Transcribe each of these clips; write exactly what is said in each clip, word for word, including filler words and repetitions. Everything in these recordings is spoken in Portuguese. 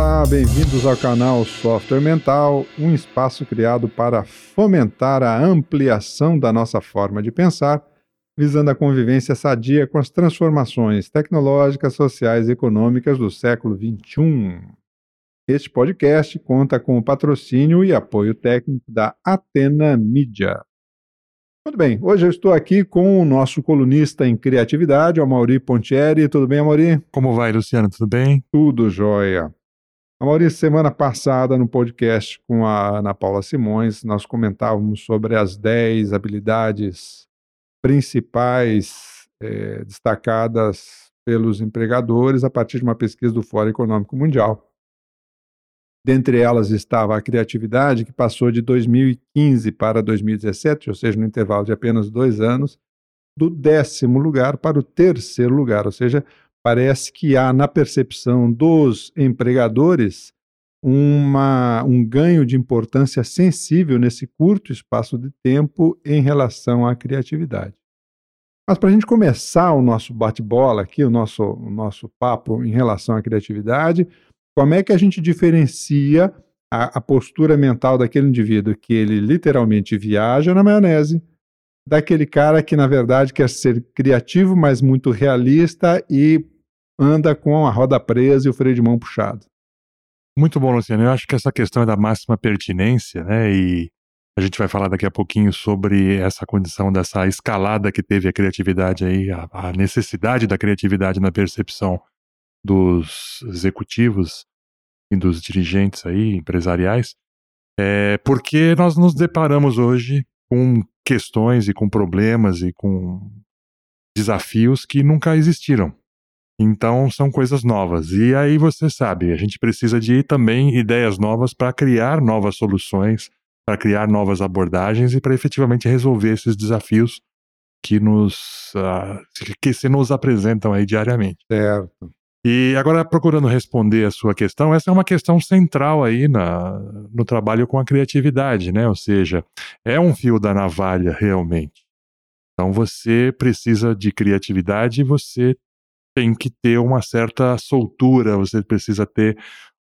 Olá, bem-vindos ao canal Software Mental, um espaço criado para fomentar a ampliação da nossa forma de pensar, visando a convivência sadia com as transformações tecnológicas, sociais e econômicas do século vinte e um. Este podcast conta com o patrocínio e apoio técnico da Atena Media. Muito bem, hoje eu estou aqui com o nosso colunista em criatividade, o Mauri Pontieri. Tudo bem, Mauri? Como vai, Luciano? Tudo bem? Tudo jóia. Mauri, semana passada, no podcast com a Ana Paula Simões, nós comentávamos sobre as dez habilidades principais eh, destacadas pelos empregadores a partir de uma pesquisa do Fórum Econômico Mundial. Dentre elas estava a criatividade, que passou de dois mil e quinze para dois mil e dezessete, ou seja, no intervalo de apenas dois anos, do décimo lugar para o terceiro lugar. Ou seja, parece que há na percepção dos empregadores uma, um ganho de importância sensível nesse curto espaço de tempo em relação à criatividade. Mas para a gente começar o nosso bate-bola aqui, o nosso, o nosso papo em relação à criatividade, como é que a gente diferencia a, a postura mental daquele indivíduo que ele literalmente viaja na maionese, daquele cara que, na verdade, quer ser criativo, mas muito realista e anda com a roda presa e o freio de mão puxado? Muito bom, Luciano. Eu acho que essa questão é da máxima pertinência, né? E a gente vai falar daqui a pouquinho sobre essa condição dessa escalada que teve a criatividade aí, a, a necessidade da criatividade na percepção dos executivos e dos dirigentes aí, empresariais, é porque nós nos deparamos hoje com questões e com problemas e com desafios que nunca existiram. Então, são coisas novas. E aí você sabe, a gente precisa de também ideias novas para criar novas soluções, para criar novas abordagens e para efetivamente resolver esses desafios que, nos, uh, que se nos apresentam aí diariamente. Certo. E agora, procurando responder a sua questão, essa é uma questão central aí na, no trabalho com a criatividade, né? Ou seja, é um fio da navalha realmente. Então você precisa de criatividade, você tem que ter uma certa soltura, você precisa ter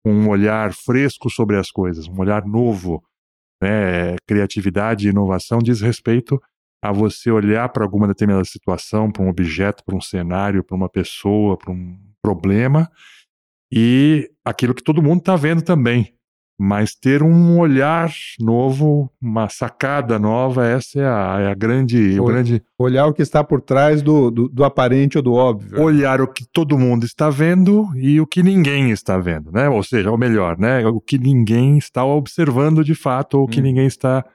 um olhar fresco sobre as coisas, um olhar novo, né? Criatividade e inovação diz respeito a você olhar para alguma determinada situação, para um objeto, para um cenário, para uma pessoa, para um problema e aquilo que todo mundo está vendo também. Mas ter um olhar novo, uma sacada nova, essa é a, é a grande, o, grande... Olhar o que está por trás do, do, do aparente ou do óbvio. Olhar o que todo mundo está vendo e o que ninguém está vendo, né? Ou seja, ou melhor, né? O que ninguém está observando de fato ou o que hum. ninguém está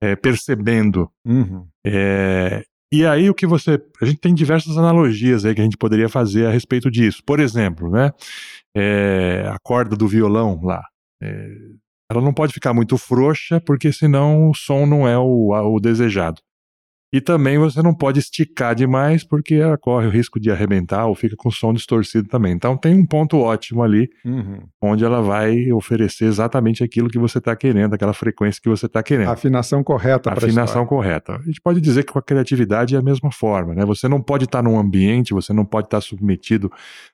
é, percebendo. Uhum. É... E aí o que você... A gente tem diversas analogias aí que a gente poderia fazer a respeito disso. Por exemplo, né? É, a corda do violão lá. É, ela não pode ficar muito frouxa, porque senão o som não é o, o desejado. E também você não pode esticar demais, porque ela corre o risco de arrebentar ou fica com o som distorcido também. Então tem um ponto ótimo ali, uhum. onde ela vai oferecer exatamente aquilo que você está querendo, aquela frequência que você está querendo. A afinação correta. A afinação correta. A gente pode dizer que com a criatividade é a mesma forma, né? Você não pode estar num ambiente, você não pode estar submetido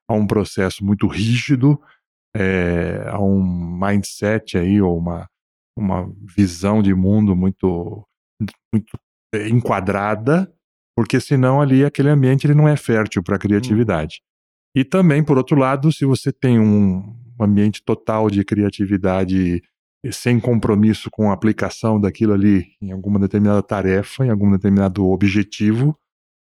a um processo muito rígido, é, a um mindset aí, ou uma, uma visão de mundo muito... muito enquadrada, porque senão ali aquele ambiente ele não é fértil para a criatividade. Hum. E também, por outro lado, se você tem um ambiente total de criatividade sem compromisso com a aplicação daquilo ali em alguma determinada tarefa, em algum determinado objetivo,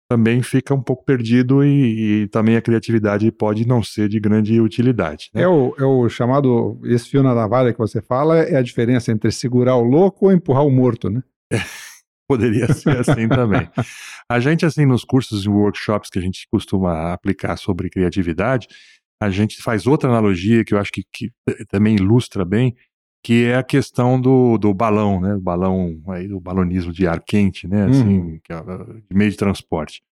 também fica um pouco perdido e, e também a criatividade pode não ser de grande utilidade. Né? É, o, é o chamado, esse fio na navalha que você fala, é a diferença entre segurar o louco ou empurrar o morto, né? É. Poderia ser assim também. A gente, assim, nos cursos e workshops que a gente costuma aplicar sobre criatividade, a gente faz outra analogia que eu acho que, que também ilustra bem, que é a questão do, do balão, né? O balão, aí, o balonismo de ar quente, né? Assim, hum. que é, de meio de transporte.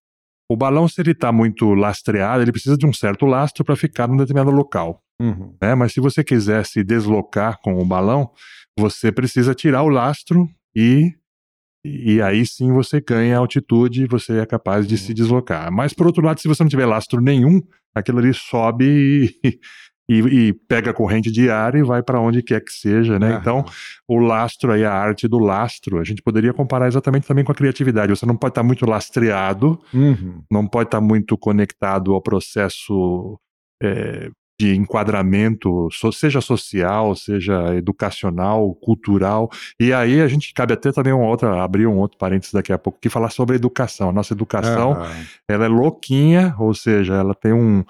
O balão, se ele está muito lastreado, ele precisa de um certo lastro para ficar num determinado local. Uhum. Né? Mas se você quiser se deslocar com o balão, você precisa tirar o lastro e... E aí sim você ganha altitude e você é capaz de uhum. se deslocar. Mas por outro lado, se você não tiver lastro nenhum, aquilo ali sobe e, E, e pega a corrente de ar e vai para onde quer que seja, né? Ah, então, o lastro aí, a arte do lastro, a gente poderia comparar exatamente também com a criatividade. Você não pode estar muito lastreado, uhum. não pode estar muito conectado ao processo é, de enquadramento, seja social, seja educacional, cultural. E aí a gente cabe até também uma outra, abrir um outro parênteses daqui a pouco, que falar sobre a educação. A nossa educação, ah, ela é louquinha, ou seja, ela tem um...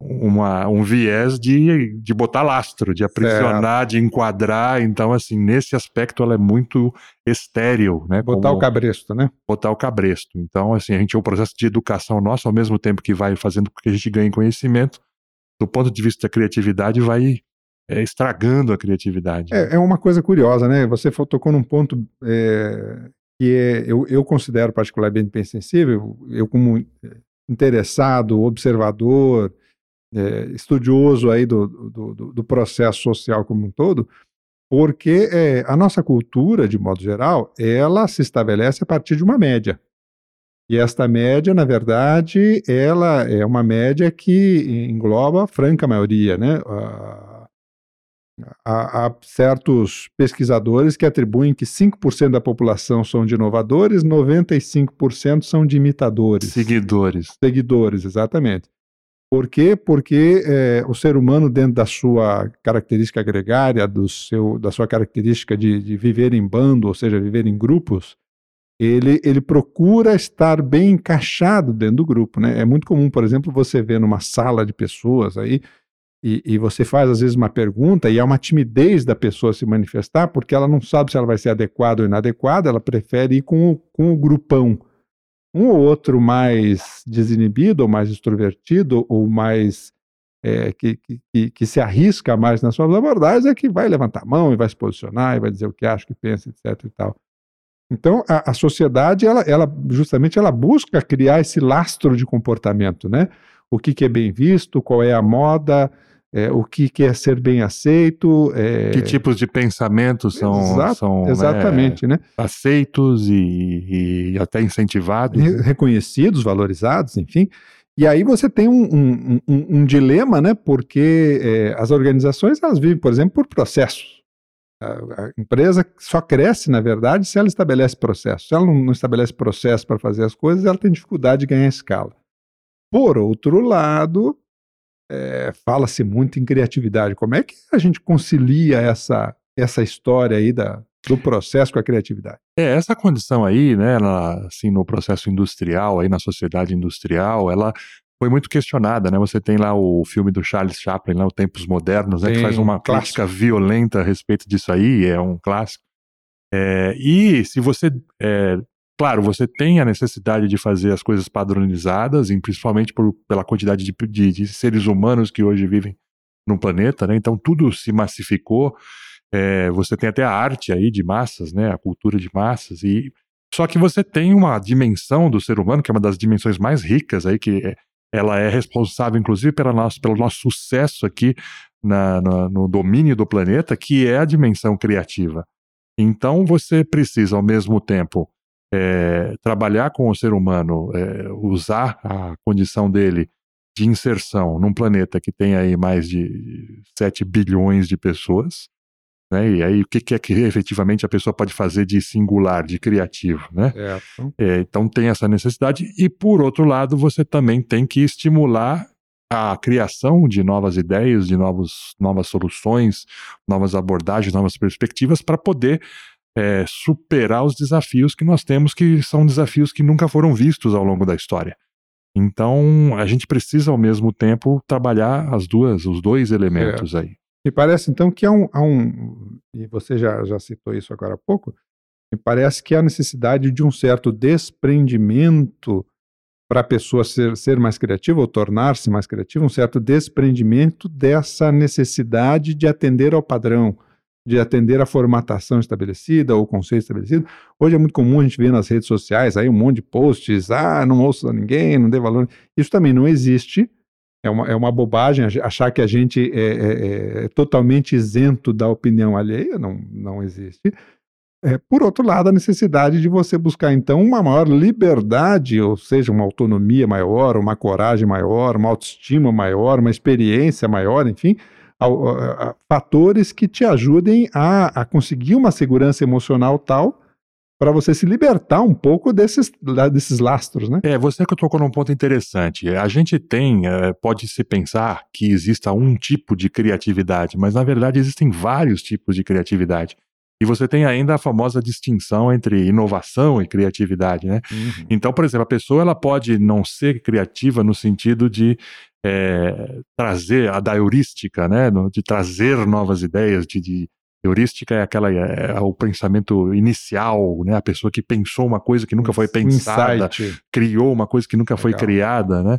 Uma, um viés de, de botar lastro, de aprisionar, certo. De enquadrar. Então, assim, nesse aspecto ela é muito estéril, né? Botar Como, o cabresto, né? Botar o cabresto. Então, assim, a gente, o processo de educação nosso, ao mesmo tempo que vai fazendo com que a gente ganhe conhecimento, do ponto de vista da criatividade, vai é, estragando a criatividade. É, é uma coisa curiosa, né? Você tocou num ponto é, que é, eu, eu considero particularmente bem sensível, eu como interessado, observador, É, estudioso aí do, do, do, do processo social como um todo, porque é, a nossa cultura, de modo geral, ela se estabelece a partir de uma média. E esta média, na verdade, ela é uma média que engloba a franca maioria, né? Há, há, há certos pesquisadores que atribuem que cinco por cento da população são de inovadores, noventa e cinco por cento são de imitadores. Seguidores. Seguidores, exatamente. Por quê? Porque é, o ser humano, dentro da sua característica gregária, do seu, da sua característica de, de viver em bando, ou seja, viver em grupos, ele, ele procura estar bem encaixado dentro do grupo, né? É muito comum, por exemplo, você ver numa sala de pessoas aí, e, e você faz às vezes uma pergunta e há uma timidez da pessoa se manifestar, porque ela não sabe se ela vai ser adequada ou inadequada, ela prefere ir com o, com o grupão. Um ou outro mais desinibido, ou mais extrovertido, ou mais é, que, que, que se arrisca mais nas suas abordagens, é que vai levantar a mão e vai se posicionar, e vai dizer o que acha, o que pensa, etcétera e tal. Então, a, a sociedade, ela, ela, justamente, ela busca criar esse lastro de comportamento, né? O que, que é bem visto, qual é a moda, é, o que, que é ser bem aceito. É... Que tipos de pensamentos são, Exa- são exatamente, né, né? aceitos e, e até incentivados. Re- reconhecidos, valorizados, enfim. E aí você tem um, um, um, um dilema, né? Porque é, as organizações, elas vivem, por exemplo, por processos. A, a empresa só cresce, na verdade, se ela estabelece processos. Se ela não, não estabelece processos para fazer as coisas, ela tem dificuldade de ganhar escala. Por outro lado... É, fala-se muito em criatividade. Como é que a gente concilia essa, essa história aí da, do processo com a criatividade? É, essa condição aí, né, na, assim, no processo industrial, aí na sociedade industrial, ela foi muito questionada, né? Você tem lá o filme do Charles Chaplin, lá, o Tempos Modernos, né, que faz uma um crítica violenta a respeito disso aí, é um clássico. É, e se você... É, Claro, você tem a necessidade de fazer as coisas padronizadas, principalmente por, pela quantidade de, de, de seres humanos que hoje vivem no planeta, né? Então tudo se massificou, é, você tem até a arte aí de massas, né? A cultura de massas, e... só que você tem uma dimensão do ser humano, que é uma das dimensões mais ricas, aí, que é, ela é responsável inclusive pela nossa, pelo nosso sucesso aqui na, na, no domínio do planeta, que é a dimensão criativa. Então você precisa ao mesmo tempo É, trabalhar com o ser humano, é, usar a condição dele de inserção num planeta que tem aí mais de sete bilhões de pessoas, né? E aí o que, que é que efetivamente a pessoa pode fazer de singular, de criativo, né? É, então. É, então tem essa necessidade e, por outro lado, você também tem que estimular a criação de novas ideias, de novos, novas soluções, novas abordagens, novas perspectivas para poder É, superar os desafios que nós temos, que são desafios que nunca foram vistos ao longo da história. Então, a gente precisa, ao mesmo tempo, trabalhar as duas, os dois elementos é. aí. Me parece, então, que há um... Há um e você já, já citou isso agora há pouco, me parece que há necessidade de um certo desprendimento para a pessoa ser, ser mais criativa, ou tornar-se mais criativa, um certo desprendimento dessa necessidade de atender ao padrão, de atender a formatação estabelecida ou o conceito estabelecido. Hoje é muito comum a gente ver nas redes sociais aí um monte de posts, ah, não ouço a ninguém, não dê valor. Isso também não existe, é uma, é uma bobagem achar que a gente é, é, é totalmente isento da opinião alheia, não, não existe. É, por outro lado, a necessidade de você buscar, então, uma maior liberdade, ou seja, uma autonomia maior, uma coragem maior, uma autoestima maior, uma experiência maior, enfim, a, a, a, fatores que te ajudem a, a conseguir uma segurança emocional tal para você se libertar um pouco desses, desses lastros, né? É, você que tocou num ponto interessante. A gente tem, é, pode-se pensar que exista um tipo de criatividade, mas na verdade existem vários tipos de criatividade. E você tem ainda a famosa distinção entre inovação e criatividade, né? Uhum. Então, por exemplo, a pessoa ela pode não ser criativa no sentido de é, trazer a da heurística, né? De trazer novas ideias, de... de heurística é aquela é o pensamento inicial, né? A pessoa que pensou uma coisa que nunca foi pensada, insight. Criou uma coisa que nunca Legal. Foi criada, né?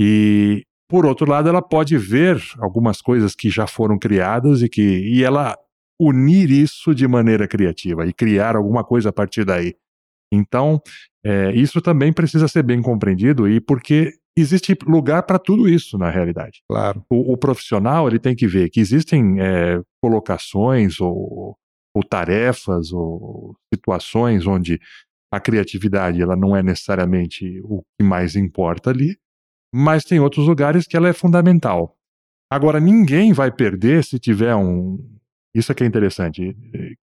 E por outro lado, ela pode ver algumas coisas que já foram criadas e que e ela unir isso de maneira criativa e criar alguma coisa a partir daí. Então, é, isso também precisa ser bem compreendido e porque existe lugar para tudo isso, na realidade. Claro. O, o profissional ele tem que ver que existem é, colocações ou, ou tarefas ou situações onde a criatividade ela não é necessariamente o que mais importa ali, mas tem outros lugares que ela é fundamental. Agora, ninguém vai perder se tiver um... Isso é que é interessante.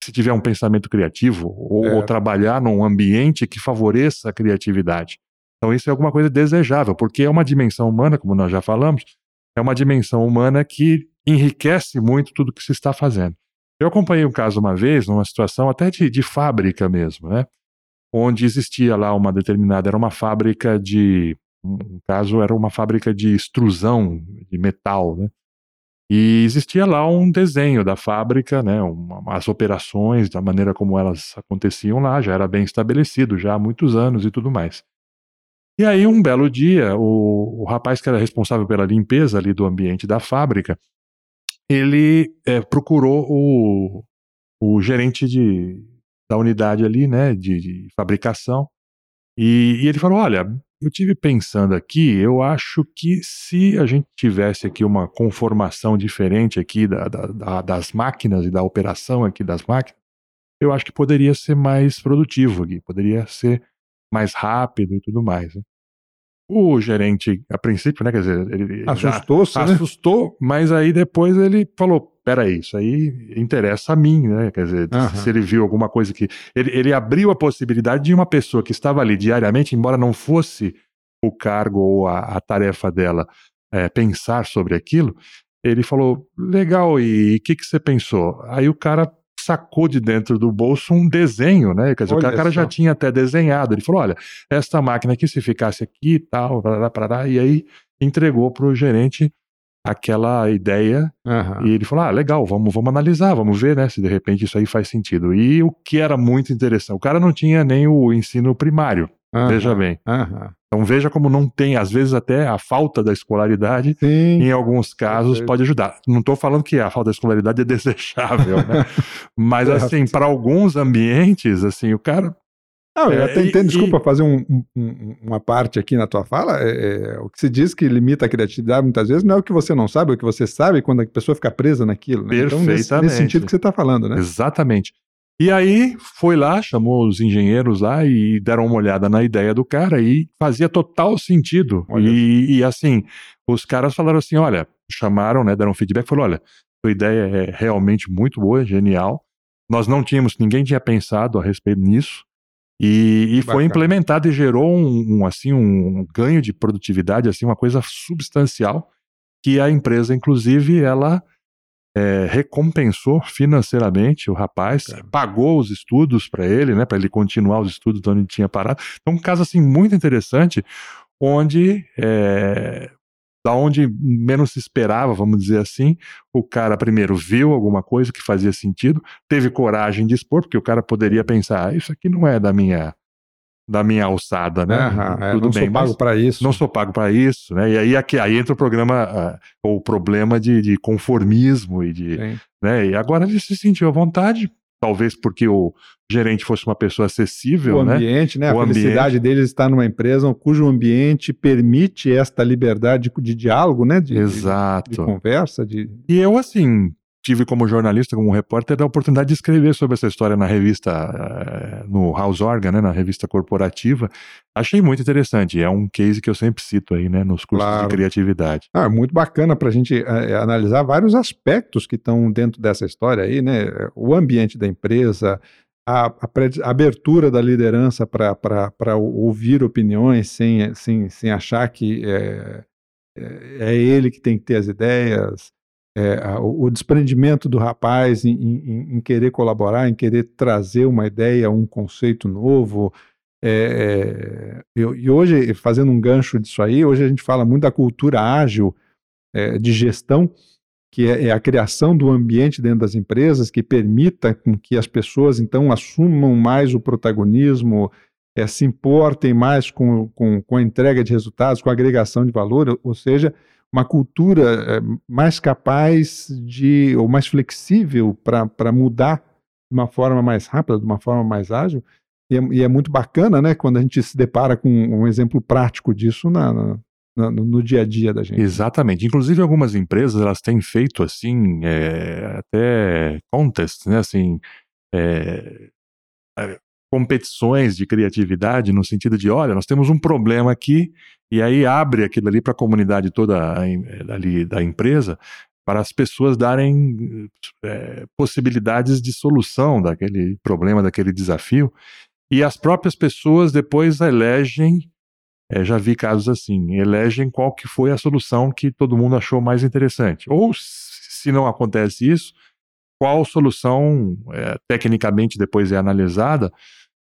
Se tiver um pensamento criativo ou, é. ou trabalhar num ambiente que favoreça a criatividade. Então isso é alguma coisa desejável, porque é uma dimensão humana, como nós já falamos, é uma dimensão humana que enriquece muito tudo que se está fazendo. Eu acompanhei um caso uma vez, numa situação até de, de fábrica mesmo, né? Onde existia lá uma determinada, era uma fábrica de, no caso era uma fábrica de extrusão de metal, né? E existia lá um desenho da fábrica, né? Uma, as operações, da maneira como elas aconteciam lá, já era bem estabelecido, já há muitos anos e tudo mais. E aí um belo dia, o, o rapaz que era responsável pela limpeza ali do ambiente da fábrica, ele é, procurou o, o gerente de, da unidade ali, né, de, de fabricação, e, e ele falou, olha, eu estive pensando aqui, eu acho que se a gente tivesse aqui uma conformação diferente aqui da, da, da, das máquinas e da operação aqui das máquinas, eu acho que poderia ser mais produtivo aqui, poderia ser mais rápido e tudo mais, né? O gerente, a princípio, né, quer dizer, ele assustou-se, assustou, né? Mas aí depois ele falou, peraí, isso aí interessa a mim, né, quer dizer, uhum. se ele viu alguma coisa que... Ele, ele abriu a possibilidade de uma pessoa que estava ali diariamente, embora não fosse o cargo ou a, a tarefa dela é, pensar sobre aquilo, ele falou, legal, e o que, que você pensou? Aí o cara... sacou de dentro do bolso um desenho, né? Quer dizer, olha, o cara só. já tinha até desenhado. Ele falou, olha, esta máquina aqui, se ficasse aqui e tal, parará, parará, e aí entregou para o gerente aquela ideia. Uhum. E ele falou, ah, legal, vamos, vamos analisar, vamos ver, né? Se de repente isso aí faz sentido. E o que era muito interessante, o cara não tinha nem o ensino primário, uhum. veja bem. Uhum. Então veja como não tem, às vezes até a falta da escolaridade, sim, em alguns casos pode ajudar. Não estou falando que a falta da escolaridade é desejável, né? Mas assim, para alguns ambientes, assim, o cara... Não, eu é, até entendo, e, desculpa, e... fazer um, um, uma parte aqui na tua fala, é, é, o que se diz que limita a criatividade muitas vezes não é o que você não sabe, é o que você sabe quando a pessoa fica presa naquilo, né? Perfeitamente. Então nesse, nesse sentido que você está falando, né? Exatamente. E aí foi lá, chamou os engenheiros lá e deram uma olhada na ideia do cara e fazia total sentido. E, e assim, os caras falaram assim, olha, chamaram, né, deram feedback, falaram, olha, sua ideia é realmente muito boa, genial. Nós não tínhamos, ninguém tinha pensado a respeito nisso. E, e foi implementado e gerou um, um, assim, um ganho de produtividade, assim, uma coisa substancial que a empresa, inclusive, ela... É, recompensou financeiramente o rapaz, é. pagou os estudos para ele, né, para ele continuar os estudos de onde ele tinha parado. Então, um caso assim muito interessante, onde é, da onde menos se esperava, vamos dizer assim, o cara primeiro viu alguma coisa que fazia sentido, teve coragem de expor, porque o cara poderia pensar, ah, isso aqui não é da minha da minha alçada, né? Aham, Tudo é, não bem, sou pago para isso. Não sou pago para isso, né? E aí, aqui, aí entra o programa, uh, o problema de, de conformismo e de, Sim. né? E agora ele se sentiu à vontade, talvez porque o gerente fosse uma pessoa acessível, o né? Ambiente, né? O a ambiente, né? A felicidade dele está numa empresa cujo ambiente permite esta liberdade de, de diálogo, né? De, Exato. De, de conversa, de... E eu, assim... tive como jornalista, como repórter, a oportunidade de escrever sobre essa história na revista, no House Organ, né, na revista corporativa. Achei muito interessante, é um case que eu sempre cito aí, né, nos cursos claro. de criatividade. Ah, muito bacana para a gente é, analisar vários aspectos que estão dentro dessa história aí, né, o ambiente da empresa, a, a abertura da liderança para ouvir opiniões sem, sem, sem achar que é, é ele que tem que ter as ideias, é, o, o desprendimento do rapaz em, em, em querer colaborar, em querer trazer uma ideia, um conceito novo. É, é, e hoje, fazendo um gancho disso aí, hoje a gente fala muito da cultura ágil é, de gestão, que é, é a criação do ambiente dentro das empresas que permita com que as pessoas então assumam mais o protagonismo, é, se importem mais com, com, com a entrega de resultados, com a agregação de valor, ou seja, uma cultura é, mais capaz de, ou mais flexível para mudar de uma forma mais rápida, de uma forma mais ágil. E é, e é muito bacana, né, quando a gente se depara com um exemplo prático disso na, na, na, no dia a dia da gente. Exatamente. Inclusive, algumas empresas elas têm feito assim, é, até contests, né, assim, é, é, competições de criatividade no sentido de, olha, nós temos um problema aqui, e aí abre aquilo ali para a comunidade toda ali da empresa, para as pessoas darem é, possibilidades de solução daquele problema, daquele desafio. E as próprias pessoas depois elegem, é, já vi casos assim, elegem qual que foi a solução que todo mundo achou mais interessante. Ou, se não acontece isso, qual solução é, tecnicamente depois é analisada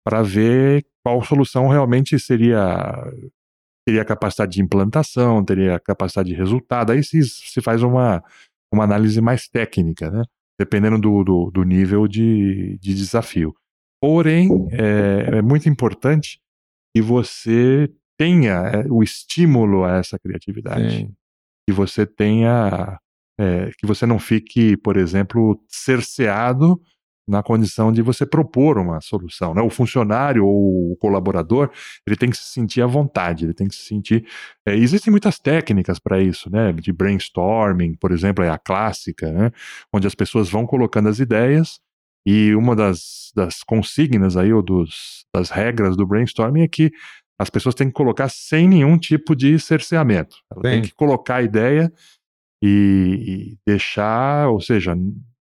para ver qual solução realmente seria, teria capacidade de implantação, teria capacidade de resultado. Aí se, se faz uma, uma análise mais técnica, né? Dependendo do, do, do nível de, de desafio. Porém, é, é muito importante que você tenha o estímulo a essa criatividade. Sim. Que você tenha, é, que você não fique, por exemplo, cerceado na condição de você propor uma solução, né? O funcionário ou o colaborador, ele tem que se sentir à vontade, ele tem que se sentir... É, existem muitas técnicas para isso, né? De brainstorming, por exemplo, é a clássica, né? Onde as pessoas vão colocando as ideias. E uma das, das consignas aí, ou dos, das regras do brainstorming é que as pessoas têm que colocar sem nenhum tipo de cerceamento. Ela tem que colocar a ideia e, e deixar, ou seja,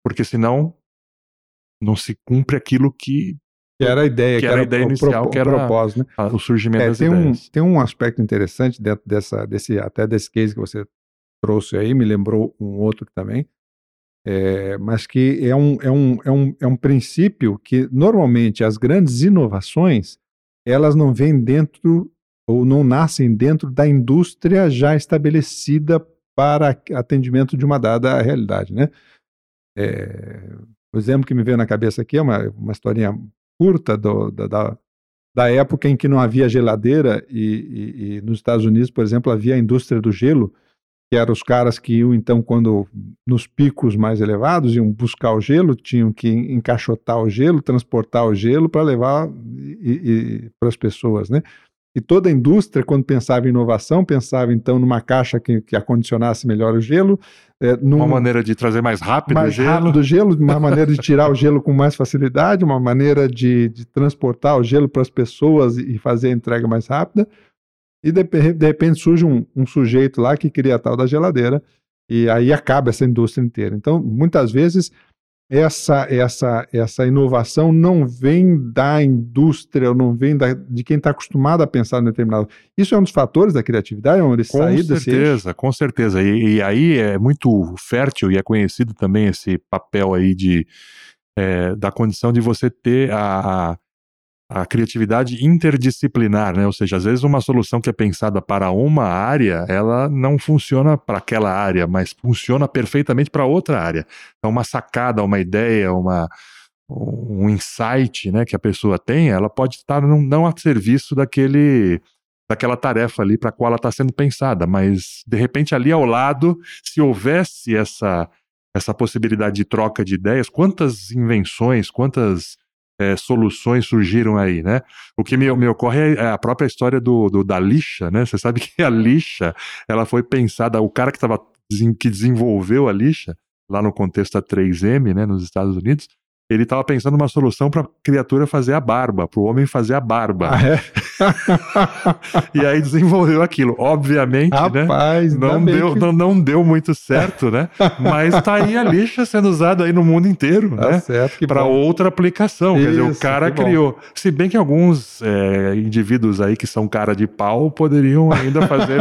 porque senão não se cumpre aquilo que, que era a ideia, que era, que era a ideia pro, inicial, pro, que era propósito, né? a, o surgimento é, das tem ideias. Um, tem um aspecto interessante dentro dessa, desse, até desse case que você trouxe aí, me lembrou um outro também. É, mas que é um, é, um, é, um, é um princípio que normalmente as grandes inovações elas não vêm dentro ou não nascem dentro da indústria já estabelecida para atendimento de uma dada realidade, né? É, o exemplo que me veio na cabeça aqui é uma, uma historinha curta do, da, da, da época em que não havia geladeira e, e, e nos Estados Unidos, por exemplo, havia a indústria do gelo, que eram os caras que iam, então, quando nos picos mais elevados, iam buscar o gelo, tinham que encaixotar o gelo, transportar o gelo para levar para as pessoas, né? E toda a indústria, quando pensava em inovação, pensava, então, numa caixa que, que acondicionasse melhor o gelo. É, num, uma maneira de trazer mais rápido mais o gelo. Mais rápido o gelo, uma maneira de tirar o gelo com mais facilidade, uma maneira de, de transportar o gelo para as pessoas e fazer a entrega mais rápida. E de, de repente surge um, um sujeito lá que cria a tal da geladeira e aí acaba essa indústria inteira. Então, muitas vezes, essa, essa, essa inovação não vem da indústria, não vem da, de quem está acostumado a pensar em determinado... Isso é um dos fatores da criatividade, é uma sair desse... Com certeza, com certeza. E, e aí é muito fértil e é conhecido também esse papel aí de, é, da condição de você ter a... a... a criatividade interdisciplinar, né? Ou seja, às vezes uma solução que é pensada para uma área, ela não funciona para aquela área, mas funciona perfeitamente para outra área. Então uma sacada, uma ideia, uma, um insight, né, que a pessoa tem, ela pode estar não, não a serviço daquele, daquela tarefa ali para a qual ela está sendo pensada, mas de repente ali ao lado, se houvesse essa, essa possibilidade de troca de ideias, quantas invenções, quantas... É, soluções surgiram aí, né? O que me, me ocorre é a própria história do, do, da lixa, né? Você sabe que a lixa, ela foi pensada, o cara que, tava, que desenvolveu a lixa, lá no contexto da três M, né, nos Estados Unidos, ele estava pensando uma solução para a criatura fazer a barba, para o homem fazer a barba. Ah, é? E aí desenvolveu aquilo. Obviamente, Rapaz, né? Não deu, que... não, não deu muito certo, né? Mas está aí a lixa sendo usada aí no mundo inteiro, tá, né? Para outra aplicação. Isso, quer dizer, o cara criou. Bom. Se bem que alguns é, indivíduos aí que são cara de pau poderiam ainda fazer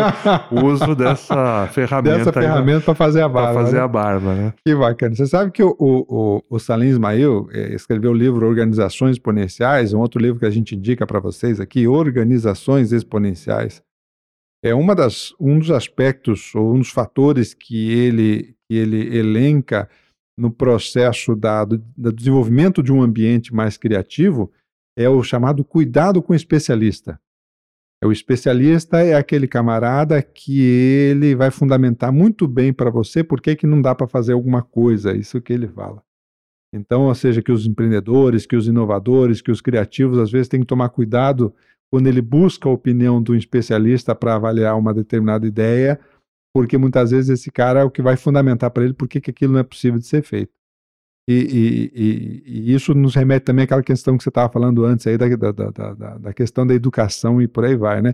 uso dessa ferramenta. Dessa ferramenta para fazer a barba. Para fazer, né, a barba, né? Que bacana. Você sabe que o, o, o Salim Ismail escreveu o livro Organizações Exponenciais, um outro livro que a gente indica para vocês aqui, Organizações Exponenciais. É uma das, um dos aspectos, ou um dos fatores que ele, que ele elenca no processo da, do, do desenvolvimento de um ambiente mais criativo, é o chamado cuidado com o especialista. O especialista é aquele camarada que ele vai fundamentar muito bem para você por que não dá para fazer alguma coisa, isso que ele fala. Então, ou seja, que os empreendedores, que os inovadores, que os criativos, às vezes têm que tomar cuidado quando ele busca a opinião de um especialista para avaliar uma determinada ideia, porque muitas vezes esse cara é o que vai fundamentar para ele por que aquilo não é possível de ser feito. E, e, e, e isso nos remete também àquela questão que você estava falando antes, aí da, da, da, da, da questão da educação e por aí vai, né?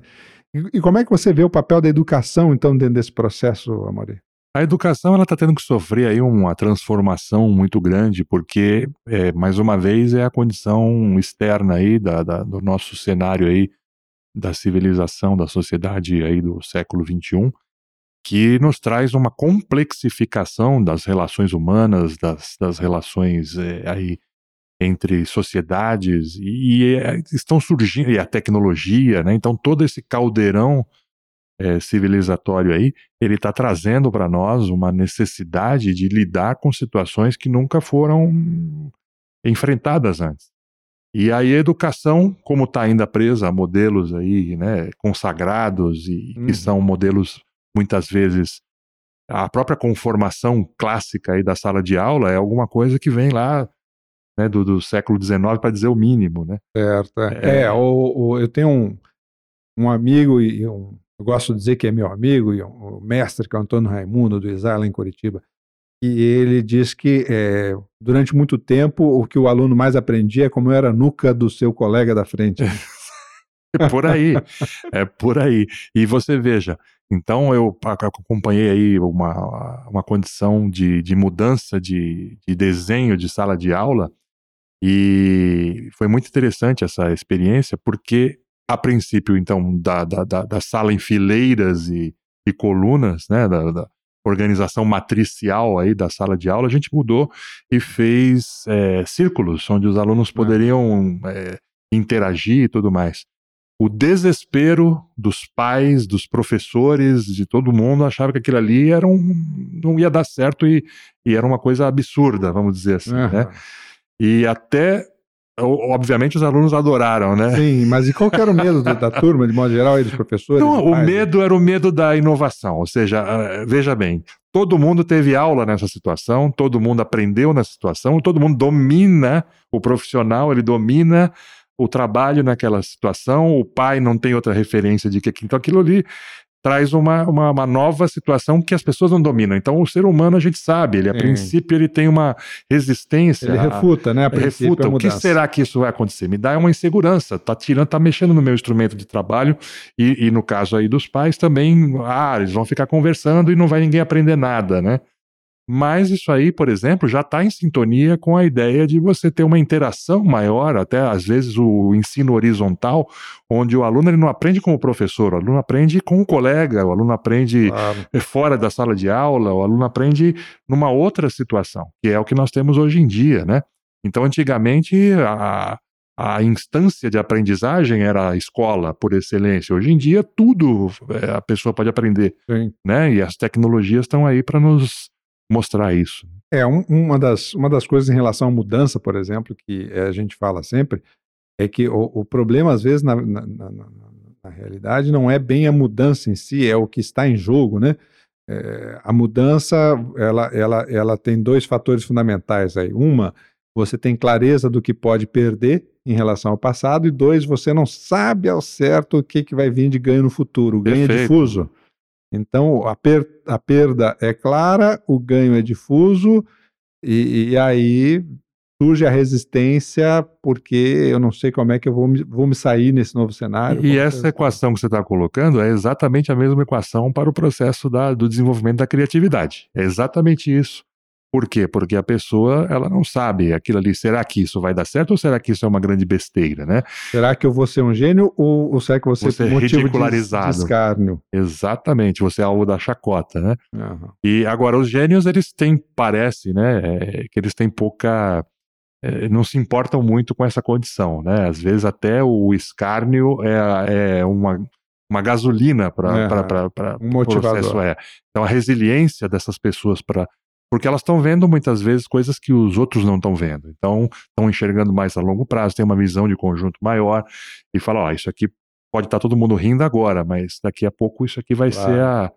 E, e como é que você vê o papel da educação, então, dentro desse processo, Mauri? A educação está tendo que sofrer aí uma transformação muito grande, porque, é, mais uma vez, é a condição externa aí da, da, do nosso cenário aí, da civilização, da sociedade aí do século vinte e um, que nos traz uma complexificação das relações humanas, das, das relações é, aí entre sociedades, e, e é, estão surgindo, e a tecnologia, né? Então todo esse caldeirão É, civilizatório aí, ele está trazendo para nós uma necessidade de lidar com situações que nunca foram enfrentadas antes. E aí a educação, como está ainda presa a modelos aí, né, consagrados e hum. que são modelos, muitas vezes, a própria conformação clássica aí da sala de aula é alguma coisa que vem lá, né, do, do século dezenove, para dizer o mínimo, né? Certo. É, é o, o, eu tenho um, um amigo e um Eu gosto de dizer que é meu amigo, e o mestre, que é o Antônio Raimundo, do I S A, lá em Curitiba, e ele diz que é, durante muito tempo o que o aluno mais aprendia é como era a nuca do seu colega da frente. É por aí, é por aí. E você veja, então eu acompanhei aí uma, uma condição de, de mudança de, de desenho de sala de aula, e foi muito interessante essa experiência, porque a princípio, então, da, da, da sala em fileiras e, e colunas, né, da, da organização matricial aí da sala de aula, a gente mudou e fez é, círculos, onde os alunos poderiam é, interagir e tudo mais. O desespero dos pais, dos professores, de todo mundo, achava que aquilo ali era um, não ia dar certo e, e era uma coisa absurda, vamos dizer assim, uhum. né? E até... Obviamente os alunos adoraram, né? Sim, mas e qual que era o medo da turma, de modo geral, e dos professores? Não, o medo era o medo da inovação, ou seja, veja bem, todo mundo teve aula nessa situação, todo mundo aprendeu nessa situação, todo mundo domina o profissional, ele domina o trabalho naquela situação, o pai não tem outra referência de que então aquilo ali traz uma, uma, uma nova situação que as pessoas não dominam. Então, o ser humano, a gente sabe, ele a Sim. princípio ele tem uma resistência. Ele a, refuta, né? A refuta. A o que será que isso vai acontecer? Me dá uma insegurança, tá tirando, tá mexendo no meu instrumento de trabalho e, e no caso aí dos pais também, ah, eles vão ficar conversando e não vai ninguém aprender nada, né? Mas isso aí, por exemplo, já está em sintonia com a ideia de você ter uma interação maior, até às vezes o ensino horizontal, onde o aluno ele não aprende com o professor, o aluno aprende com o colega, o aluno aprende claro. fora da sala de aula, o aluno aprende numa outra situação, que é o que nós temos hoje em dia, né? Então, antigamente, a, a instância de aprendizagem era a escola, por excelência. Hoje em dia, tudo a pessoa pode aprender, Sim. né? E as tecnologias estão aí para nos mostrar isso. É, um, uma, das, uma das coisas em relação à mudança, por exemplo, que a gente fala sempre, é que o, o problema, às vezes, na, na, na, na realidade, não é bem a mudança em si, é o que está em jogo, né? É, a mudança, ela, ela, ela tem dois fatores fundamentais aí. Uma, você tem clareza do que pode perder em relação ao passado, e dois, você não sabe ao certo o que, que vai vir de ganho no futuro, ganho Perfeito. difuso. Então, a, per a perda é clara, o ganho é difuso, e, e aí surge a resistência, porque eu não sei como é que eu vou me, vou me sair nesse novo cenário. E essa equação que você está colocando é exatamente a mesma equação para o processo da, do desenvolvimento da criatividade. É exatamente isso. Por quê? Porque a pessoa, ela não sabe aquilo ali, será que isso vai dar certo ou será que isso é uma grande besteira, né? Será que eu vou ser um gênio ou, ou será que eu vou ser, ser motivo de escárnio? Exatamente, você é alvo da chacota, né? Uhum. E agora, os gênios, eles têm, parece, né, é, que eles têm pouca... É, não se importam muito com essa condição, né? Às vezes até o escárnio é, é uma... uma gasolina para um o processo. É. Então, a resiliência dessas pessoas para... Porque elas estão vendo muitas vezes coisas que os outros não estão vendo. Então, estão enxergando mais a longo prazo, tem uma visão de conjunto maior e fala, ó, isso aqui pode estar todo mundo rindo agora, mas daqui a pouco isso aqui vai claro. ser a,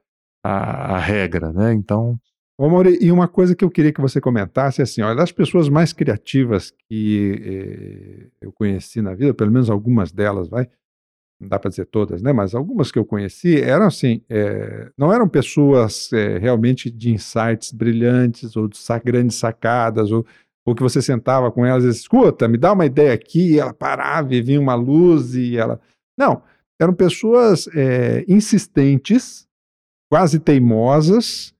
a, a regra, né? Então... Ô, Mauri, e uma coisa que eu queria que você comentasse, assim, olha, das pessoas mais criativas que eh, eu conheci na vida, pelo menos algumas delas, vai, não dá para dizer todas, né? Mas algumas que eu conheci eram assim, é, não eram pessoas é, realmente de insights brilhantes ou de sa grandes sacadas, ou, ou que você sentava com elas e dizia, escuta, me dá uma ideia aqui, e ela parava e vinha uma luz e ela... Não, eram pessoas é, insistentes, quase teimosas,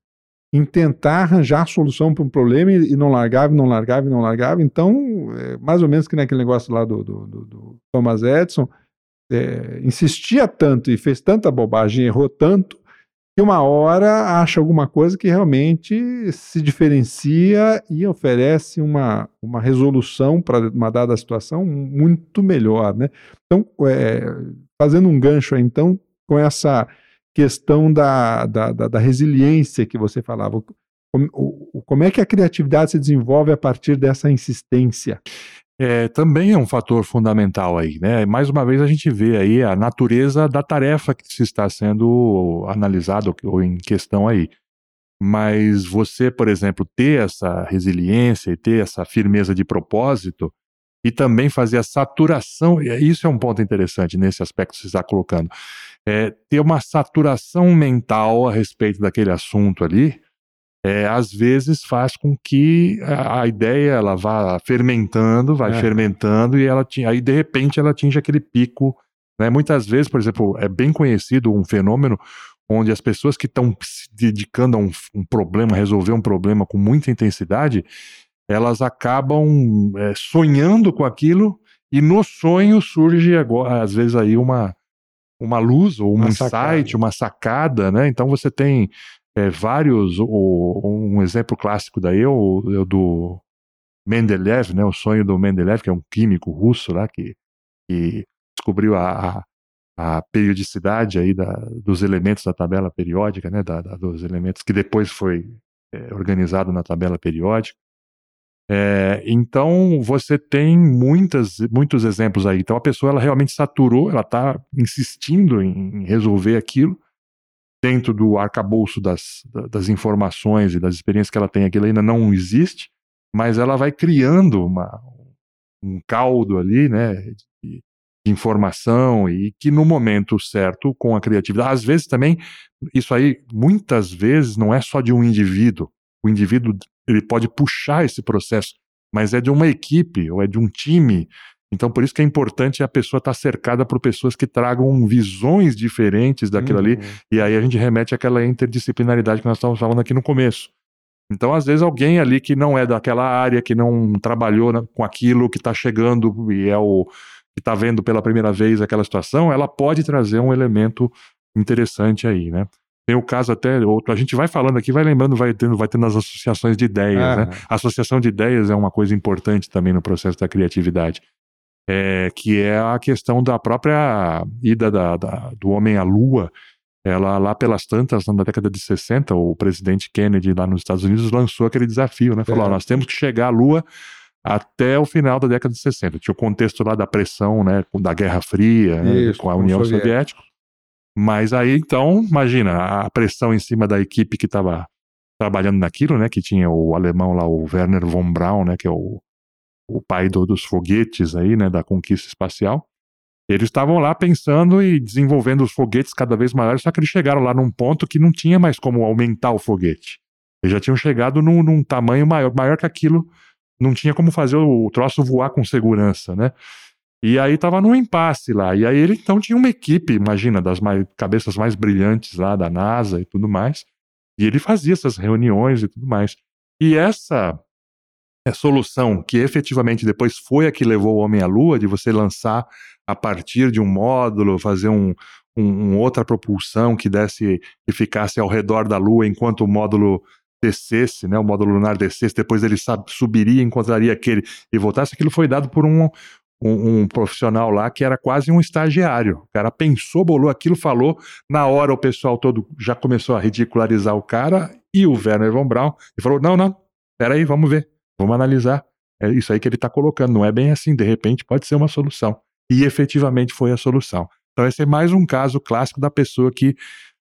em tentar arranjar a solução para um problema e, e não largava, e não largava, e não largava. Então, é, mais ou menos que naquele negócio lá do, do, do, do Thomas Edison... É, insistia tanto e fez tanta bobagem, errou tanto, que uma hora acha alguma coisa que realmente se diferencia e oferece uma, uma resolução para uma dada situação muito melhor, né? Então, é, fazendo um gancho aí, então, com essa questão da, da, da, da resiliência que você falava, como, como é que a criatividade se desenvolve a partir dessa insistência? É, também é um fator fundamental aí, né? Mais uma vez a gente vê aí a natureza da tarefa que se está sendo analisada ou em questão aí. Mas você, por exemplo, ter essa resiliência e ter essa firmeza de propósito e também fazer a saturação, isso é um ponto interessante nesse aspecto que você está colocando, é, ter uma saturação mental a respeito daquele assunto ali, É, às vezes faz com que a, a ideia ela vá fermentando, vai é. fermentando e ela aí de repente ela atinge aquele pico, né? Muitas vezes, por exemplo, é bem conhecido um fenômeno onde as pessoas que estão se dedicando a um, um problema, resolver um problema com muita intensidade, elas acabam é, sonhando com aquilo e no sonho surge agora, às vezes aí uma, uma luz ou um uma insight, sacada. uma sacada, né? Então você tem É, vários, o, um exemplo clássico daí é o, o do Mendeleev, né, o sonho do Mendeleev, que é um químico russo lá, que, que descobriu a, a, a periodicidade aí da, dos elementos da tabela periódica, né, da, da, dos elementos que depois foi é, organizado na tabela periódica. É, então você tem muitas, muitos exemplos aí. Então a pessoa ela realmente saturou, ela está insistindo em resolver aquilo, dentro do arcabouço das, das informações e das experiências que ela tem, aquilo ainda não existe, mas ela vai criando uma, um caldo ali, né, de, de informação e que no momento certo, com a criatividade, às vezes também, isso aí muitas vezes não é só de um indivíduo, o indivíduo ele pode puxar esse processo, mas é de uma equipe ou é de um time. Então, por isso que é importante a pessoa estar tá cercada por pessoas que tragam visões diferentes daquilo uhum. ali, e aí a gente remete àquela interdisciplinaridade que nós estávamos falando aqui no começo. Então, às vezes, alguém ali que não é daquela área, que não trabalhou na, com aquilo, que está chegando e é o que está vendo pela primeira vez aquela situação, ela pode trazer um elemento interessante aí, né? Tem o caso até outro, a gente vai falando aqui, vai lembrando, vai tendo, vai tendo as associações de ideias, ah, né? A associação de ideias é uma coisa importante também no processo da criatividade. É, que é a questão da própria ida da, da, do homem à Lua. Ela, lá pelas tantas, na década de sessenta, o presidente Kennedy lá nos Estados Unidos lançou aquele desafio, né? Falou, é. ó, nós temos que chegar à Lua até o final da década de sessenta. Tinha o contexto lá da pressão, né, da Guerra Fria, né, com a União Soviética. Mas aí, então, imagina, a pressão em cima da equipe que estava trabalhando naquilo, né, que tinha o alemão lá, o Werner von Braun, né, que é o o pai do, dos foguetes aí, né, da conquista espacial, Eles estavam lá pensando e desenvolvendo os foguetes cada vez maiores, só que eles chegaram lá num ponto que não tinha mais como aumentar o foguete. Eles já tinham chegado num, num tamanho maior, maior que aquilo, não tinha como fazer o troço voar com segurança, né? E aí estava num impasse lá. E aí ele então tinha uma equipe, imagina, das mais, cabeças mais brilhantes lá da NASA e tudo mais. E ele fazia essas reuniões e tudo mais. E essa solução que efetivamente depois foi a que levou o homem à Lua, de você lançar a partir de um módulo, fazer um, um, um outra propulsão que desse e ficasse ao redor da Lua enquanto o módulo descesse, né, o módulo lunar descesse, depois ele subiria, encontraria aquele e voltasse. Aquilo foi dado por um, um, um profissional lá que era quase um estagiário. O cara pensou, bolou aquilo, falou. Na hora o pessoal todo já começou a ridicularizar o cara e o Werner von Braun e falou, não, não, peraí, vamos ver. Vamos analisar. É isso aí que ele está colocando. Não é bem assim. De repente, pode ser uma solução. E efetivamente foi a solução. Então, esse é mais um caso clássico da pessoa que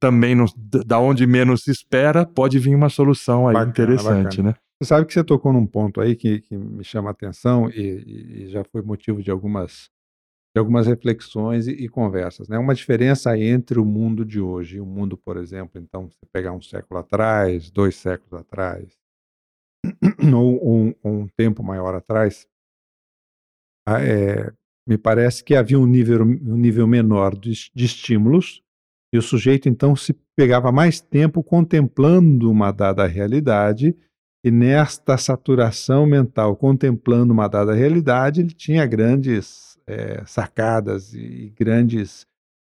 também, não, da onde menos se espera, pode vir uma solução aí bacana, interessante, bacana. Né? Você sabe que você tocou num ponto aí que, que me chama a atenção e, e já foi motivo de algumas, de algumas reflexões e, e conversas, né? Uma diferença entre o mundo de hoje e o mundo, por exemplo, então, se pegar um século atrás, dois séculos atrás, ou um, um tempo maior atrás, é, me parece que havia um nível, um nível menor de, de estímulos e o sujeito então se pegava mais tempo contemplando uma dada realidade e nesta saturação mental, contemplando uma dada realidade, ele tinha grandes é, sacadas e grandes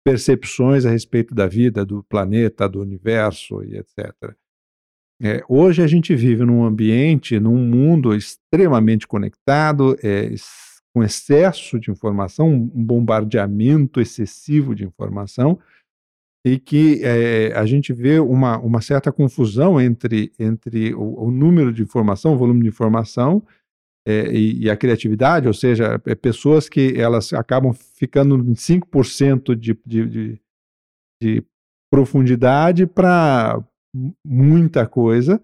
percepções a respeito da vida, do planeta, do universo e etcétera. É, hoje a gente vive num ambiente, num mundo extremamente conectado, é, com excesso de informação, um bombardeamento excessivo de informação, e que é, a gente vê uma, uma certa confusão entre, entre o, o número de informação, o volume de informação é, e, e a criatividade, ou seja, é, pessoas que elas acabam ficando em cinco por cento de, de, de, de profundidade para muita coisa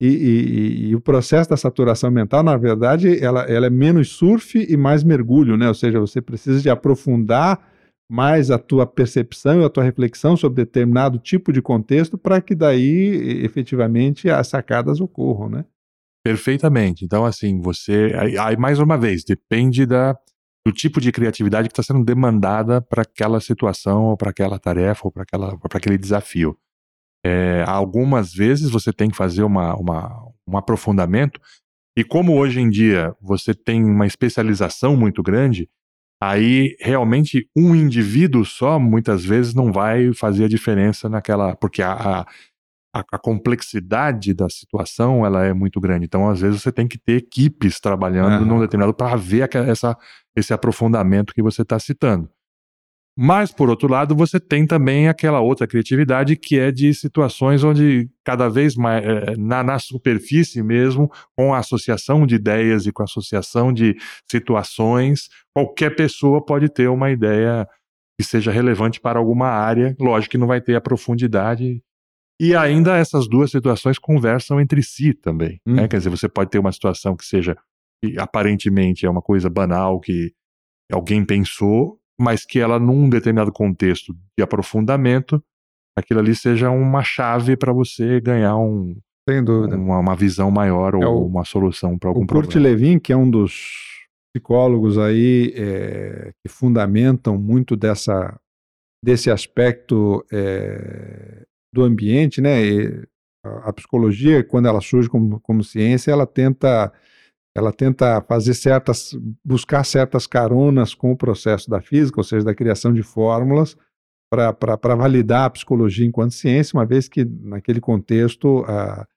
e, e, e o processo da saturação mental, na verdade, ela, ela é menos surf e mais mergulho, né? Ou seja, você precisa de aprofundar mais a tua percepção e a tua reflexão sobre determinado tipo de contexto para que daí, efetivamente, as sacadas ocorram, né? Perfeitamente. Então, assim, você... Aí, mais uma vez, depende da, do tipo de criatividade que está sendo demandada para aquela situação, ou para aquela tarefa, ou para aquele desafio. É, algumas vezes você tem que fazer uma, uma, um aprofundamento e como hoje em dia você tem uma especialização muito grande, aí realmente um indivíduo só muitas vezes não vai fazer a diferença naquela, porque a, a, a complexidade da situação ela é muito grande, então às vezes você tem que ter equipes trabalhando uhum. num determinado para ver essa, esse aprofundamento que você está citando. Mas, por outro lado, você tem também aquela outra criatividade que é de situações onde cada vez mais, na, na superfície mesmo, com a associação de ideias e com a associação de situações, qualquer pessoa pode ter uma ideia que seja relevante para alguma área, lógico que não vai ter a profundidade. E ainda essas duas situações conversam entre si também. Hum. Né? Quer dizer, você pode ter uma situação que seja, que aparentemente é uma coisa banal, que alguém pensou, mas que ela, num determinado contexto de aprofundamento, aquilo ali seja uma chave para você ganhar um, sem dúvida. Uma, uma visão maior é ou o, uma solução para algum problema. O Kurt Levin, que é um dos psicólogos aí é, que fundamentam muito dessa, desse aspecto é, do ambiente, né? E a psicologia, quando ela surge como, como ciência, ela tenta... ela tenta fazer certas, buscar certas caronas com o processo da física, ou seja, da criação de fórmulas para validar a psicologia enquanto ciência, uma vez que naquele contexto a,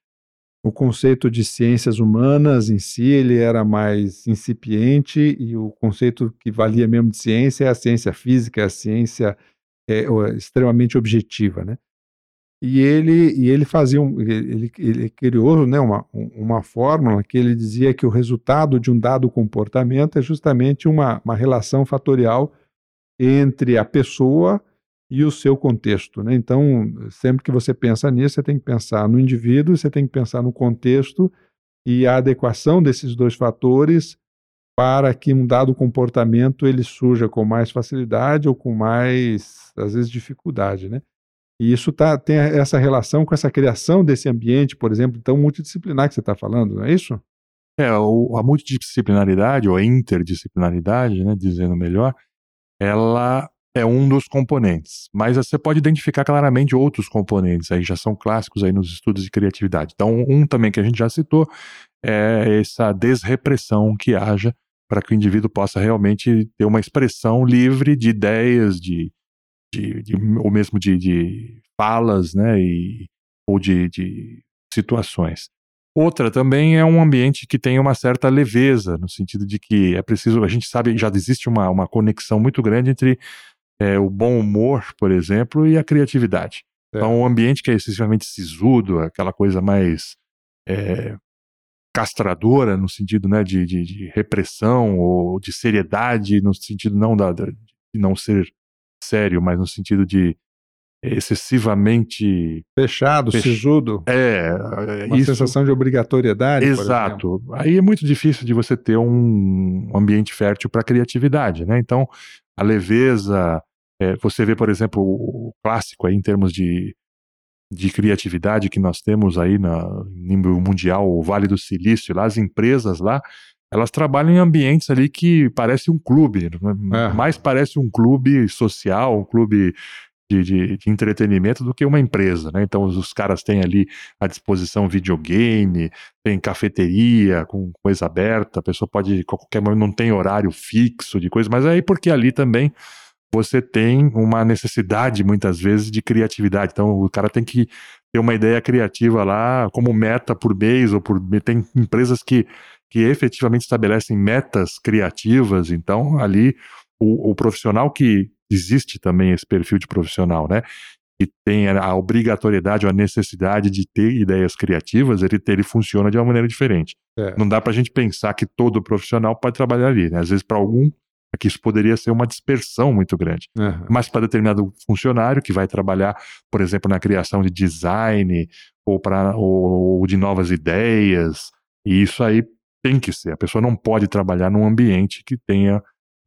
o conceito de ciências humanas em si ele era mais incipiente e o conceito que valia mesmo de ciência é a ciência física, a ciência é, extremamente objetiva, né? E ele, e ele fazia, um, ele, ele criou, né, uma, uma fórmula que ele dizia que o resultado de um dado comportamento é justamente uma, uma relação fatorial entre a pessoa e o seu contexto, né? Então, sempre que você pensa nisso, você tem que pensar no indivíduo, você tem que pensar no contexto e a adequação desses dois fatores para que um dado comportamento ele surja com mais facilidade ou com mais, às vezes, dificuldade, né? E isso tá, tem essa relação com essa criação desse ambiente, por exemplo, tão multidisciplinar que você está falando, não é isso? É, a multidisciplinaridade, ou a interdisciplinaridade, né, dizendo melhor, ela é um dos componentes, mas você pode identificar claramente outros componentes, aí já são clássicos aí nos estudos de criatividade. Então, um também que a gente já citou é essa desrepressão que haja para que o indivíduo possa realmente ter uma expressão livre de ideias, de, de, de, ou mesmo de, de falas, né, e, ou de, de situações. Outra também é um ambiente que tem uma certa leveza, no sentido de que é preciso, a gente sabe, já existe uma, uma conexão muito grande entre é, o bom humor, por exemplo, e a criatividade. É. Então, um ambiente que é excessivamente sisudo, aquela coisa mais é, castradora, no sentido, né, de, de, de repressão ou de seriedade, no sentido não da, de não ser sério, mas no sentido de excessivamente fechado, fech... sisudo, é, uma isso... sensação de obrigatoriedade. Exato. Aí é muito difícil de você ter um ambiente fértil para criatividade, né? Então, a leveza, é, você vê, por exemplo, o clássico aí em termos de, de criatividade que nós temos aí na, em nível mundial, o Vale do Silício, lá, as empresas lá, elas trabalham em ambientes ali que parece um clube, né? É. Mais parece um clube social, um clube De, de, de entretenimento do que uma empresa, né? Então os, os caras têm ali à disposição videogame, tem cafeteria com coisa aberta, a pessoa pode, qualquer momento, não tem horário fixo de coisa, mas aí porque ali também você tem uma necessidade muitas vezes de criatividade, então o cara tem que ter uma ideia criativa lá como meta por mês ou por, tem empresas que, que efetivamente estabelecem metas criativas, então ali o, o profissional que existe também esse perfil de profissional, né? E tem a obrigatoriedade ou a necessidade de ter ideias criativas, ele, ele funciona de uma maneira diferente. É. Não dá pra gente pensar que todo profissional pode trabalhar ali, né? Às vezes para algum, que isso poderia ser uma dispersão muito grande. Uhum. Mas para determinado funcionário que vai trabalhar, por exemplo, na criação de design ou, pra, ou, ou de novas ideias, e isso aí tem que ser. A pessoa não pode trabalhar num ambiente que tenha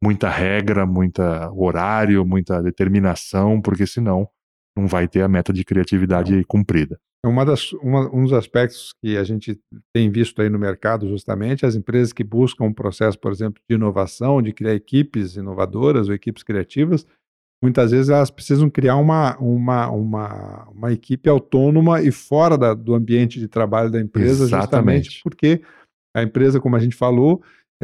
muita regra, muito horário, muita determinação, porque senão não vai ter a meta de criatividade cumprida. Uma das, uma, um dos aspectos que a gente tem visto aí no mercado justamente, as empresas que buscam um processo, por exemplo, de inovação, de criar equipes inovadoras ou equipes criativas, muitas vezes elas precisam criar uma, uma, uma, uma equipe autônoma e fora da, do ambiente de trabalho da empresa. Exatamente. Justamente porque a empresa, como a gente falou,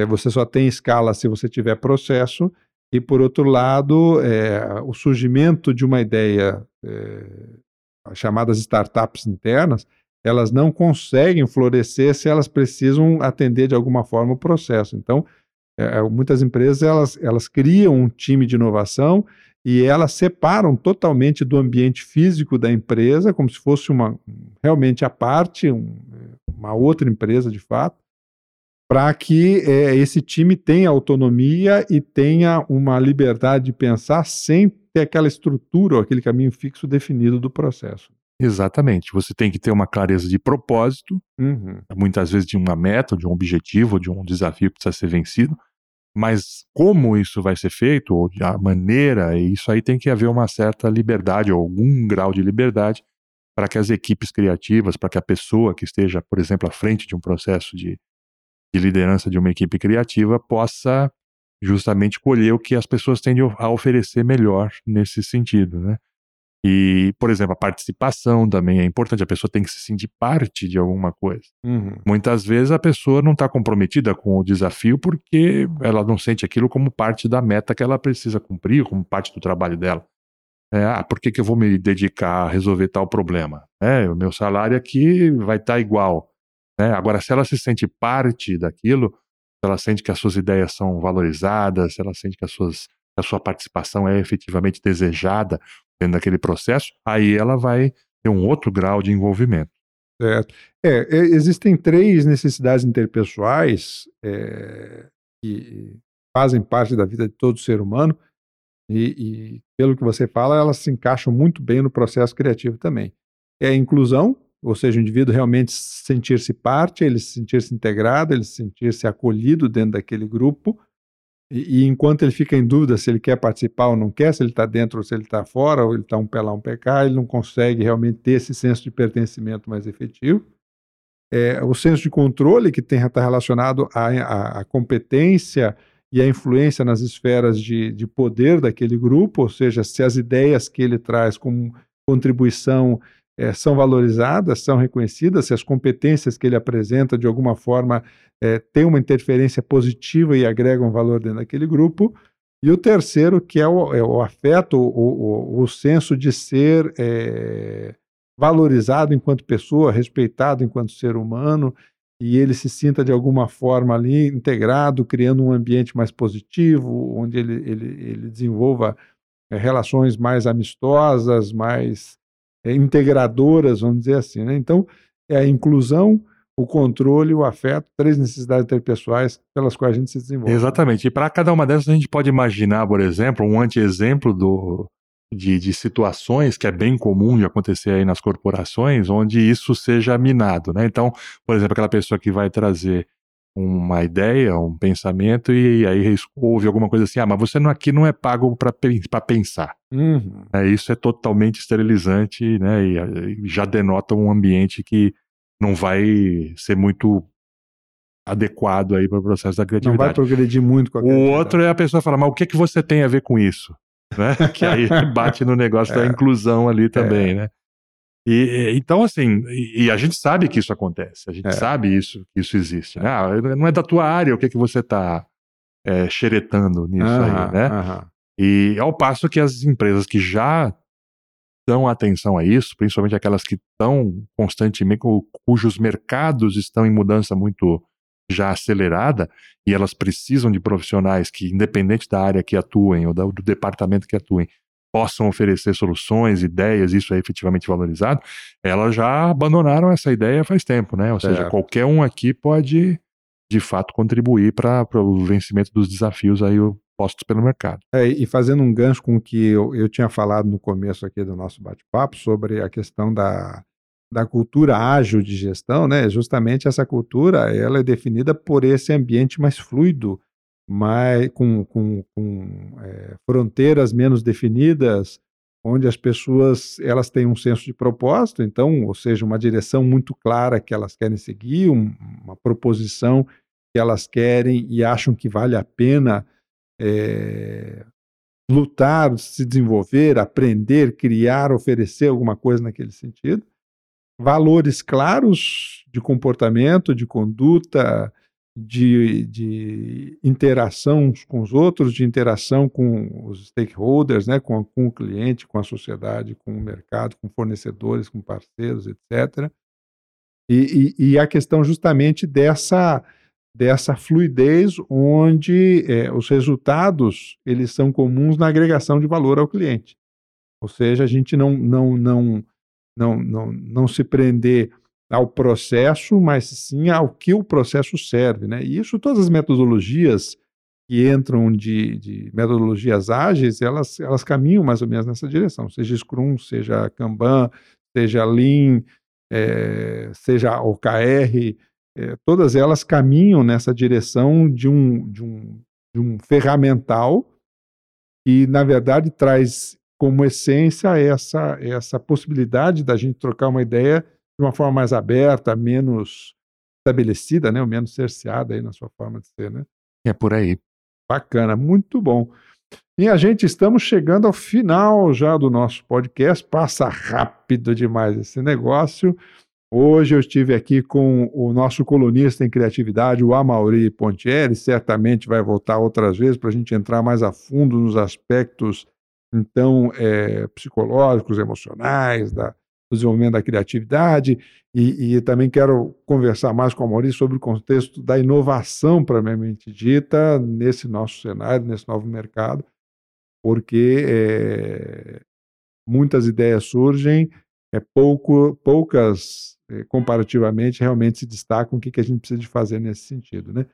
você só tem escala se você tiver processo e, por outro lado, é, o surgimento de uma ideia, é, chamadas startups internas, elas não conseguem florescer se elas precisam atender de alguma forma o processo. Então, é, muitas empresas elas, elas criam um time de inovação e elas separam totalmente do ambiente físico da empresa, como se fosse uma, realmente à parte, um, uma outra empresa de fato, para que é, esse time tenha autonomia e tenha uma liberdade de pensar sem ter aquela estrutura ou aquele caminho fixo definido do processo. Exatamente. Você tem que ter uma clareza de propósito, uhum. muitas vezes de uma meta, de um objetivo, de um desafio que precisa ser vencido, mas como isso vai ser feito, ou a maneira, isso aí tem que haver uma certa liberdade, ou algum grau de liberdade, para que as equipes criativas, para que a pessoa que esteja, por exemplo, à frente de um processo de de liderança de uma equipe criativa, possa justamente colher o que as pessoas têm a oferecer melhor nesse sentido, né? E, por exemplo, a participação também é importante, a pessoa tem que se sentir parte de alguma coisa. Uhum. Muitas vezes a pessoa não está comprometida com o desafio porque ela não sente aquilo como parte da meta que ela precisa cumprir, como parte do trabalho dela. É, ah, por que que eu vou me dedicar a resolver tal problema? É, o meu salário aqui vai estar tá igual. Agora, se ela se sente parte daquilo, se ela sente que as suas ideias são valorizadas, se ela sente que as suas, a sua participação é efetivamente desejada dentro daquele processo, aí ela vai ter um outro grau de envolvimento. Certo. É, existem três necessidades interpessoais é, que fazem parte da vida de todo ser humano e, e, pelo que você fala, elas se encaixam muito bem no processo criativo também. É a inclusão, ou seja, o indivíduo realmente sentir-se parte, ele sentir-se integrado, ele sentir-se acolhido dentro daquele grupo, e, e enquanto ele fica em dúvida se ele quer participar ou não quer, se ele está dentro ou se ele está fora, ou ele está um pé lá, um pé cá, ele não consegue realmente ter esse senso de pertencimento mais efetivo. É, o senso de controle, que está relacionado à, à, à competência e à influência nas esferas de, de poder daquele grupo, ou seja, se as ideias que ele traz como contribuição é, são valorizadas, são reconhecidas, se as competências que ele apresenta de alguma forma é, têm uma interferência positiva e agregam valor dentro daquele grupo. E o terceiro, que é o, é o afeto, o, o, o senso de ser é, valorizado enquanto pessoa, respeitado enquanto ser humano, e ele se sinta de alguma forma ali integrado, criando um ambiente mais positivo, onde ele, ele, ele desenvolva é, relações mais amistosas, mais é, integradoras, vamos dizer assim, né? Então, é a inclusão, o controle, o afeto, três necessidades interpessoais pelas quais a gente se desenvolve. Exatamente, e para cada uma dessas a gente pode imaginar, por exemplo, um anteexemplo do... De, de situações que é bem comum de acontecer aí nas corporações, onde isso seja minado, né? Então, por exemplo, aquela pessoa que vai trazer uma ideia, um pensamento, e, e aí houve alguma coisa assim, ah, mas você não, aqui não é pago para pensar. Uhum. É, isso é totalmente esterilizante, né? E, e já denota um ambiente que não vai ser muito adequado aí para o processo da criatividade. Não vai progredir muito com a criatividade. O outro é a pessoa falar, mas o que, que você tem a ver com isso? Né? Que aí bate no negócio é. da inclusão ali também, é. né? E, então, assim, e, e a gente sabe que isso acontece, a gente é. sabe isso, que isso existe, né? Ah, não é da tua área, o que, que você está é, xeretando nisso ah, aí, né? Ah, e ao passo que as empresas que já dão atenção a isso, principalmente aquelas que estão constantemente, cujos mercados estão em mudança muito já acelerada, e elas precisam de profissionais que, independente da área que atuem ou do departamento que atuem, possam oferecer soluções, ideias, isso é efetivamente valorizado, elas já abandonaram essa ideia faz tempo, né? Ou seja, é. qualquer um aqui pode, de fato, contribuir para o vencimento dos desafios aí postos pelo mercado. É, e fazendo um gancho com o que eu, eu tinha falado no começo aqui do nosso bate-papo sobre a questão da... da cultura ágil de gestão, né? Justamente essa cultura, ela é definida por esse ambiente mais fluido, mais, com, com, com é, fronteiras menos definidas, onde as pessoas elas têm um senso de propósito, então, ou seja, uma direção muito clara que elas querem seguir, um, uma proposição que elas querem e acham que vale a pena é, lutar, se desenvolver, aprender, criar, oferecer alguma coisa naquele sentido. Valores claros de comportamento, de conduta, de, de interação uns com os outros, de interação com os stakeholders, né? com, com o cliente, com a sociedade, com o mercado, com fornecedores, com parceiros, etcétera. E, e, e a questão justamente dessa, dessa fluidez onde é, os resultados eles são comuns na agregação de valor ao cliente. Ou seja, a gente não... não, não Não, não, não se prender ao processo, mas sim ao que o processo serve, né? E isso, todas as metodologias que entram de, de metodologias ágeis, elas, elas caminham mais ou menos nessa direção, seja Scrum, seja Kanban, seja Lean, é, seja O K R, é, todas elas caminham nessa direção de um, de um, de um ferramental que, na verdade, traz como essência essa, essa possibilidade da gente trocar uma ideia de uma forma mais aberta, menos estabelecida, né? Ou menos cerceada aí na sua forma de ser, né? É por aí. Bacana, muito bom. E a gente estamos chegando ao final já do nosso podcast, passa rápido demais esse negócio. Hoje eu estive aqui com o nosso colunista em criatividade, o Mauri Pontieri, certamente vai voltar outras vezes para a gente entrar mais a fundo nos aspectos então, é, psicológicos, emocionais, da, do desenvolvimento da criatividade, e, e também quero conversar mais com a Mauri sobre o contexto da inovação, propriamente dita, nesse nosso cenário, nesse novo mercado, porque é, muitas ideias surgem, é pouco, poucas, é, comparativamente, realmente se destacam o que, que a gente precisa de fazer nesse sentido, né?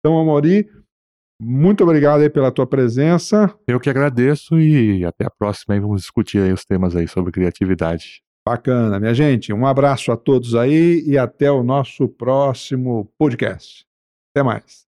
Então, a Mauri, muito obrigado aí pela tua presença. Eu que agradeço e até a próxima. Aí vamos discutir aí os temas aí sobre criatividade. Bacana, minha gente. Um abraço a todos aí e até o nosso próximo podcast. Até mais.